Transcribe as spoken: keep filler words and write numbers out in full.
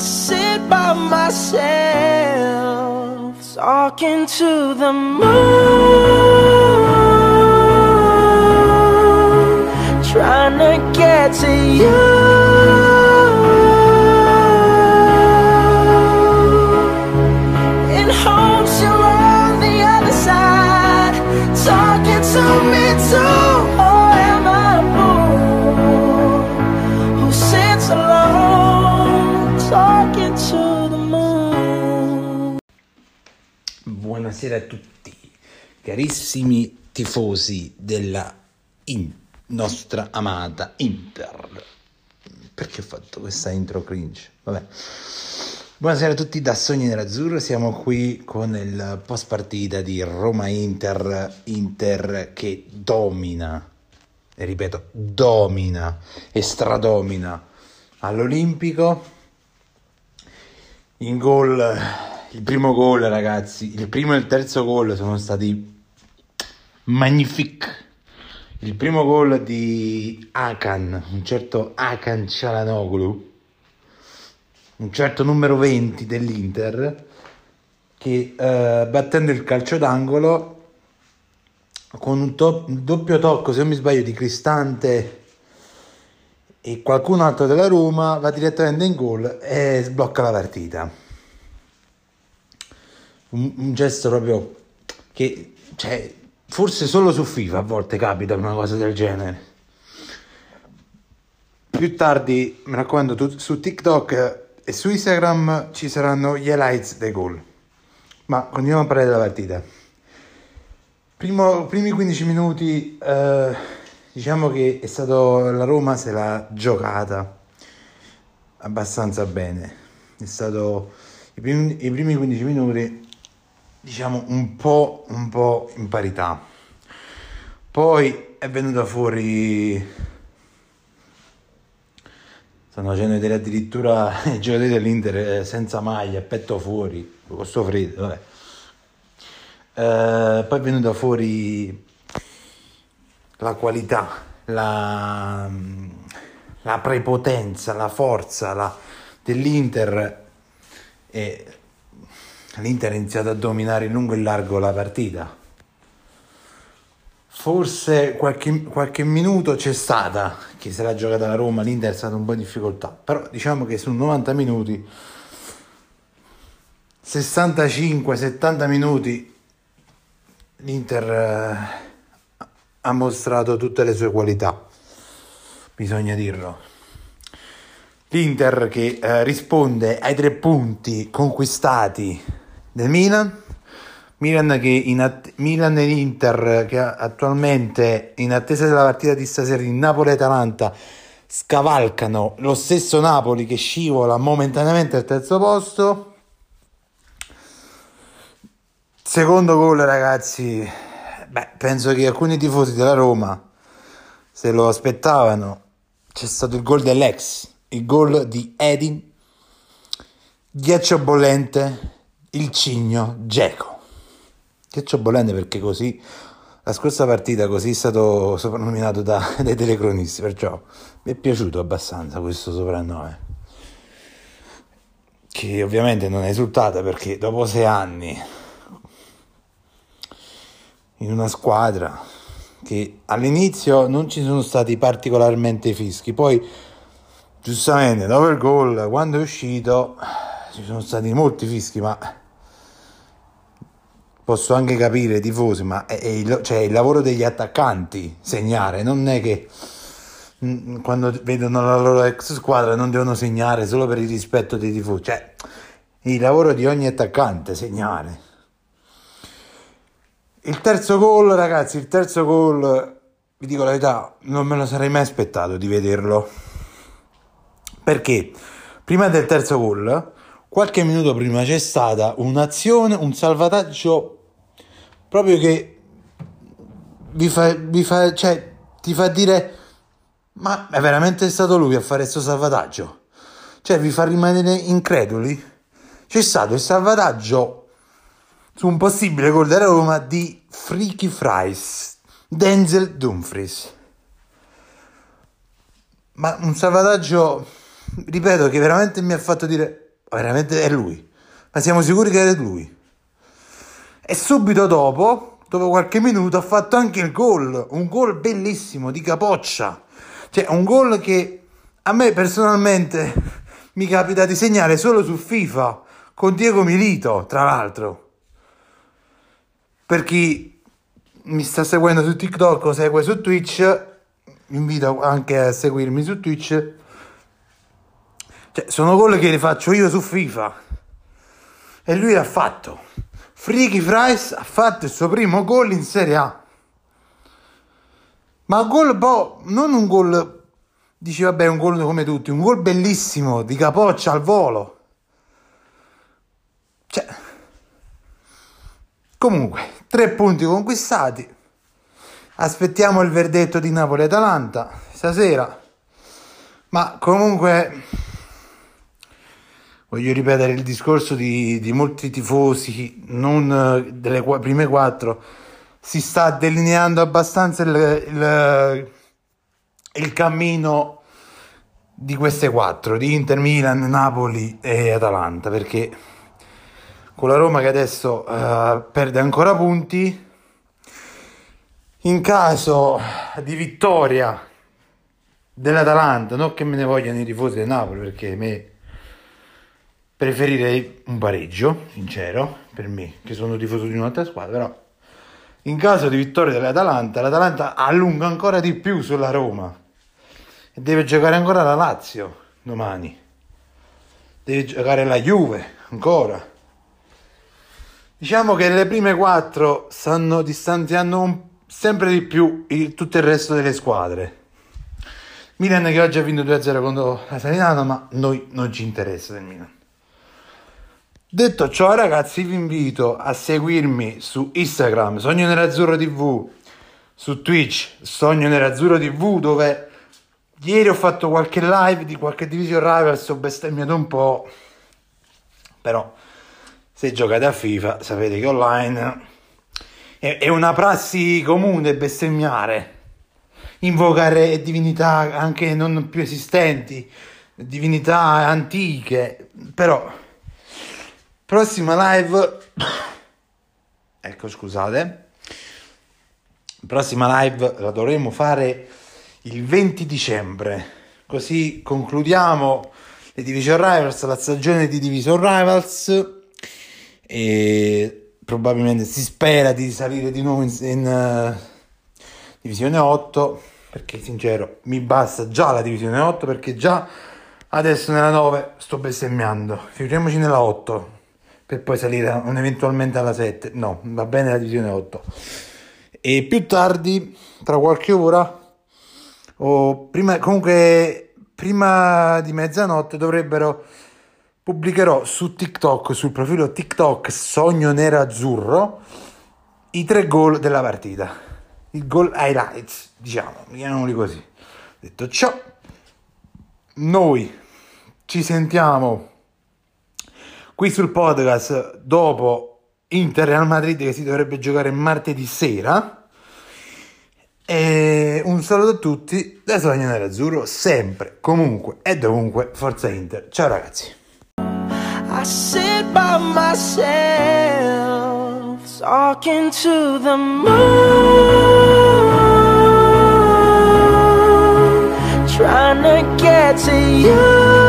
sit by myself, talking to the moon, trying to get to you, in hopes you're on the other side, talking to me too. Oh, am I a fool who sits alone, talking to the moon? Buonasera a tutti, carissimi tifosi della Inter, nostra amata Inter. Perché ho fatto questa intro cringe? Vabbè. Buonasera a tutti da Sogno Nerazzurro. Siamo qui con il post partita di Roma-Inter. Inter che domina, e ripeto, domina e stradomina all'Olimpico. In gol, il primo gol, ragazzi, il primo e il terzo gol sono stati magnifici. Il primo gol di Hakan, un certo Hakan Çalhanoğlu, un certo numero venti dell'Inter, che eh, battendo il calcio d'angolo con un, to- un doppio tocco, se non mi sbaglio, di Cristante e qualcun altro della Roma, va direttamente in gol e sblocca la partita. Un, un gesto proprio che... cioè, forse solo su FIFA a volte capita una cosa del genere. Più tardi, mi raccomando, tu, su TikTok e su Instagram ci saranno gli highlights dei gol. Ma continuiamo a parlare della partita. Primo, primi quindici minuti, eh, diciamo che è stato, la Roma se l'ha giocata abbastanza bene. È stato i primi, i primi quindici minuti, diciamo, un po', un po' in parità. Poi è venuta fuori, stanno facendo vedere addirittura i giocatori dell'Inter senza maglia, petto fuori, con sto freddo, vabbè. Eh, poi è venuta fuori la qualità, la, la prepotenza, la forza la, dell'Inter, e l'Inter ha iniziato a dominare in lungo e largo la partita. Forse qualche, qualche minuto c'è stata che se l'ha giocata la Roma, l'Inter è stata un po' in difficoltà, però diciamo che su novanta minuti, sessantacinque settanta minuti, l'Inter eh, ha mostrato tutte le sue qualità, bisogna dirlo. L'Inter che eh, risponde ai tre punti conquistati del Milan, Milan, che in att- Milan e l'Inter che attualmente, in attesa della partita di stasera in Napoli-Atalanta, scavalcano lo stesso Napoli che scivola momentaneamente al terzo posto. Secondo gol, ragazzi, beh, penso che alcuni tifosi della Roma se lo aspettavano. C'è stato il gol dell'ex. Il gol di Edin, ghiaccio bollente, il cigno Džeko. Ghiaccio bollente perché così, la scorsa partita così è stato soprannominato da, dai telecronisti, perciò mi è piaciuto abbastanza questo soprannome. Che ovviamente non è esultata perché dopo sei anni in una squadra che all'inizio non ci sono stati particolarmente fischi, poi... giustamente dopo il gol, quando è uscito, ci sono stati molti fischi, ma posso anche capire i tifosi, ma è, è, il, cioè, è il lavoro degli attaccanti segnare, non è che mh, quando vedono la loro ex squadra non devono segnare solo per il rispetto dei tifosi, cioè il lavoro di ogni attaccante segnare. Il terzo gol, ragazzi, il terzo gol, vi dico la verità, non me lo sarei mai aspettato di vederlo. Perché prima del terzo gol, qualche minuto prima, c'è stata un'azione, un salvataggio proprio che vi fa, vi fa, cioè, ti fa dire: ma è veramente stato lui a fare questo salvataggio? Cioè, vi fa rimanere increduli. C'è stato il salvataggio su un possibile gol della Roma di Freaky Fries, Denzel Dumfries. Ma un salvataggio, ripeto, che veramente mi ha fatto dire: veramente è lui, ma siamo sicuri che era lui. E subito dopo, dopo qualche minuto, ha fatto anche il gol, un gol bellissimo di capoccia, cioè un gol che a me personalmente mi capita di segnare solo su FIFA con Diego Milito, tra l'altro. Per chi mi sta seguendo su TikTok o segue su Twitch, vi invito anche a seguirmi su Twitch. Cioè, sono gol che le faccio io su FIFA e lui l'ha fatto. Freaky Fries ha fatto il suo primo gol in Serie A, ma gol boh, non un gol, dici vabbè, un gol come tutti, un gol bellissimo di capoccia al volo. Cioè, comunque, tre punti conquistati. Aspettiamo il verdetto di Napoli-Atalanta stasera, ma comunque voglio ripetere il discorso di, di molti tifosi, non delle qu- prime quattro. Si sta delineando abbastanza il, il, il cammino di queste quattro, di Inter, Milan, Napoli e Atalanta, perché con la Roma che adesso uh, perde ancora punti, in caso di vittoria dell'Atalanta, non che me ne vogliano i tifosi del Napoli, perché me preferirei un pareggio, sincero, per me, che sono tifoso di un'altra squadra, però in caso di vittoria dell'Atalanta, l'Atalanta allunga ancora di più sulla Roma e deve giocare ancora la Lazio domani, deve giocare la Juve ancora. Diciamo che le prime quattro stanno distanziando un po' sempre di più il, tutto il resto delle squadre. Milan che oggi ha vinto due a zero contro la Salernitana, ma noi non ci interessa del Milan. Detto ciò, ragazzi, vi invito a seguirmi su Instagram Sogno Nerazzurro tivù, su Twitch Sogno Nerazzurro tivù, dove ieri ho fatto qualche live di qualche division rival, sto bestemmiato un po', però se giocate a FIFA sapete che online è una prassi comune bestemmiare, invocare divinità anche non più esistenti, divinità antiche. Però prossima live, ecco scusate, prossima live la dovremo fare il venti dicembre, così concludiamo le Division Rivals, la stagione di Division Rivals, e probabilmente si spera di salire di nuovo in, in uh, divisione otto, perché sincero mi basta già la divisione otto, perché già adesso nella nove sto bestemmiando, figuriamoci nella otto per poi salire eventualmente alla sette. No, va bene la divisione otto, e più tardi tra qualche ora o prima, comunque prima di mezzanotte dovrebbero, pubblicherò su TikTok, sul profilo TikTok Sogno Nero Azzurro, i tre gol della partita, il gol highlights, diciamo, chiamiamoli così. Detto ciò, noi ci sentiamo qui sul podcast dopo Inter Real Madrid, che si dovrebbe giocare martedì sera, e un saluto a tutti da Sogno Nero Azzurro, sempre, comunque e dovunque. Forza Inter, ciao ragazzi. I sit by myself, talking to the moon, trying to get to you.